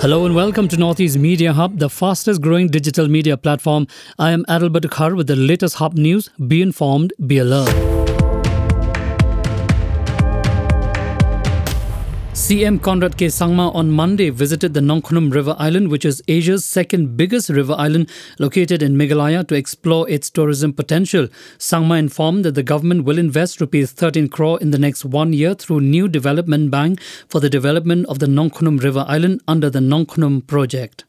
Hello and welcome to Northeast Media Hub, the fastest growing digital media platform. I am Adalbert Khar with the latest Hub news. Be informed, be alert. CM Conrad K. Sangma on Monday visited the Nongkhunum River Island, which is Asia's second biggest river island located in Meghalaya, to explore its tourism potential. Sangma informed that the government will invest Rs 13 crore in the next 1 year through new development bank for the development of the Nongkhunum River Island under the Nongkhunum Project.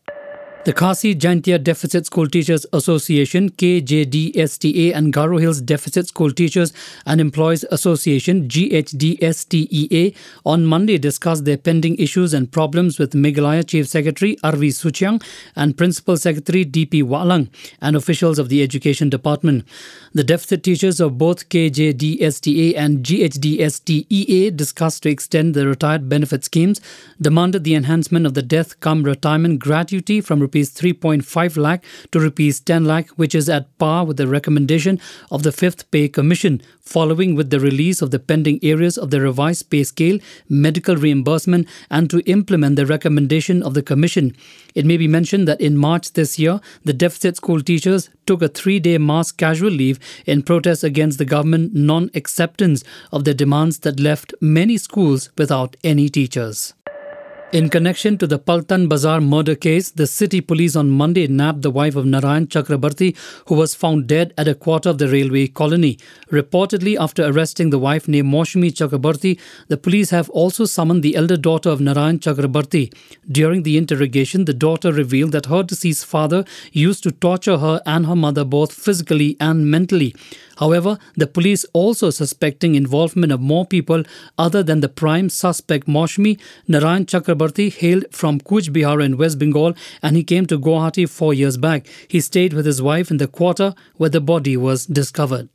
The Khasi Jaintia Deficit School Teachers Association, KJDSTA, and Garo Hills Deficit School Teachers and Employees Association, GHDSTEA, on Monday discussed their pending issues and problems with Meghalaya Chief Secretary R.V. Suchiang and Principal Secretary D.P. Walang and officials of the Education Department. The deficit teachers of both KJDSTA and GHDSTEA discussed to extend the retired benefit schemes, demanded the enhancement of the death-cum-retirement gratuity from Rs 3.5 lakh to Rs 10 lakh, which is at par with the recommendation of the 5th Pay Commission, following with the release of the pending areas of the revised pay scale, medical reimbursement, and to implement the recommendation of the Commission. It may be mentioned that in March this year, the deficit school teachers took a 3-day mass casual leave in protest against the government non-acceptance of their demands that left many schools without any teachers. In connection to the Paltan Bazaar murder case, the city police on Monday nabbed the wife of Narayan Chakrabarti, who was found dead at a quarter of the railway colony. Reportedly, after arresting the wife named Moshumi Chakrabarti, the police have also summoned the elder daughter of Narayan Chakrabarti. During the interrogation, the daughter revealed that her deceased father used to torture her and her mother both physically and mentally. However, the police also suspecting involvement of more people other than the prime suspect Moshumi. Narayan Chakrabarti hailed from Cooch Behar in West Bengal, and he came to Guwahati 4 years back. He stayed with his wife in the quarter where the body was discovered.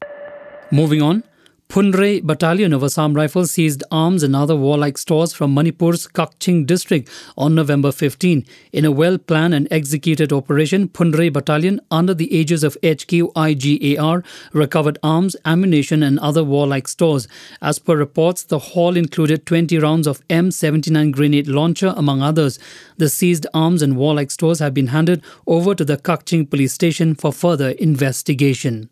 Moving on. Punray Battalion of Assam Rifles seized arms and other warlike stores from Manipur's Kakching district on November 15. In a well-planned and executed operation, Punray Battalion, under the aegis of HQIGAR, recovered arms, ammunition and other warlike stores. As per reports, the haul included 20 rounds of M79 grenade launcher, among others. The seized arms and warlike stores have been handed over to the Kakching police station for further investigation.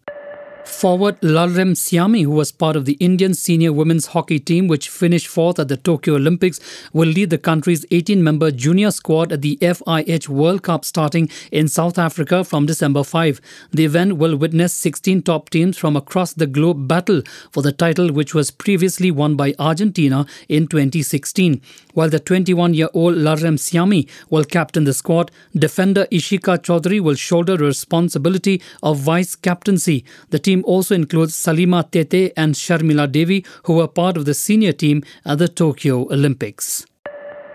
Forward Lalrem Siami, who was part of the Indian senior women's hockey team which finished fourth at the Tokyo Olympics, will lead the country's 18-member junior squad at the FIH World Cup starting in South Africa from December 5. The event will witness 16 top teams from across the globe battle for the title, which was previously won by Argentina in 2016. While the 21-year-old Lalrem Siami will captain the squad, defender Ishika Chaudhary will shoulder the responsibility of vice-captaincy. The team also includes Salima Tete and Sharmila Devi, who were part of the senior team at the Tokyo Olympics.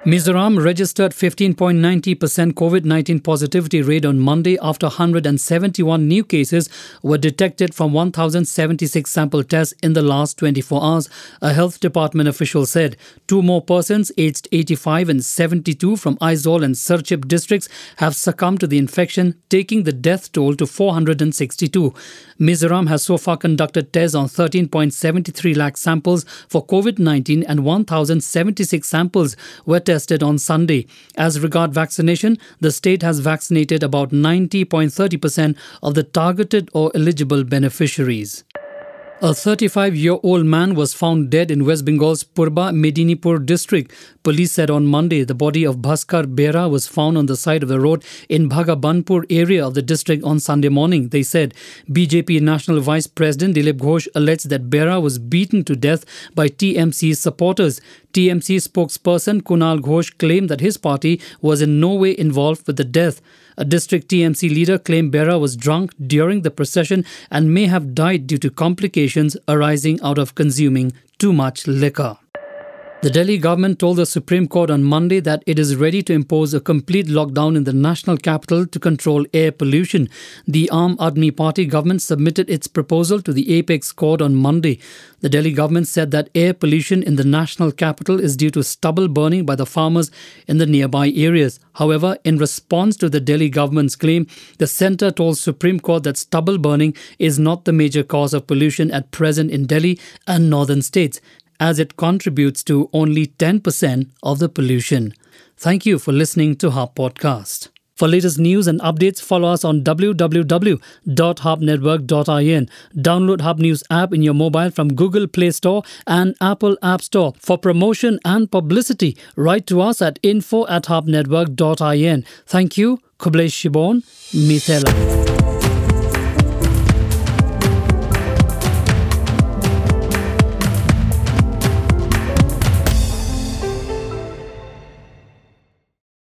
Mizoram registered 15.90% COVID-19 positivity rate on Monday after 171 new cases were detected from 1,076 sample tests in the last 24 hours, a health department official said. Two more persons, aged 85 and 72, from Aizawl and Serchhip districts have succumbed to the infection, taking the death toll to 462. Mizoram has so far conducted tests on 13.73 lakh samples for COVID-19, and 1,076 samples were tested on Sunday. As regard vaccination, the state has vaccinated about 90.30% of the targeted or eligible beneficiaries. A 35-year-old man was found dead in West Bengal's Purba Medinipur district. Police said on Monday the body of Bhaskar Bera was found on the side of the road in Bhagabanpur area of the district on Sunday morning, they said. BJP National Vice President Dilip Ghosh alleged that Bera was beaten to death by TMC supporters. TMC spokesperson Kunal Ghosh claimed that his party was in no way involved with the death. A district TMC leader claimed Bera was drunk during the procession and may have died due to complications arising out of consuming too much liquor. The Delhi government told the Supreme Court on Monday that it is ready to impose a complete lockdown in the national capital to control air pollution. The Aam Aadmi Party government submitted its proposal to the Apex Court on Monday. The Delhi government said that air pollution in the national capital is due to stubble burning by the farmers in the nearby areas. However, in response to the Delhi government's claim, the centre told Supreme Court that stubble burning is not the major cause of pollution at present in Delhi and northern states, as it contributes to only 10% of the pollution. Thank you for listening to Hub Podcast. For latest news and updates, follow us on www.hubnetwork.in. Download Hub News app in your mobile from Google Play Store and Apple App Store. For promotion and publicity, write to us at info@hubnetwork.in. Thank you. Kublai Shibon, Mithela.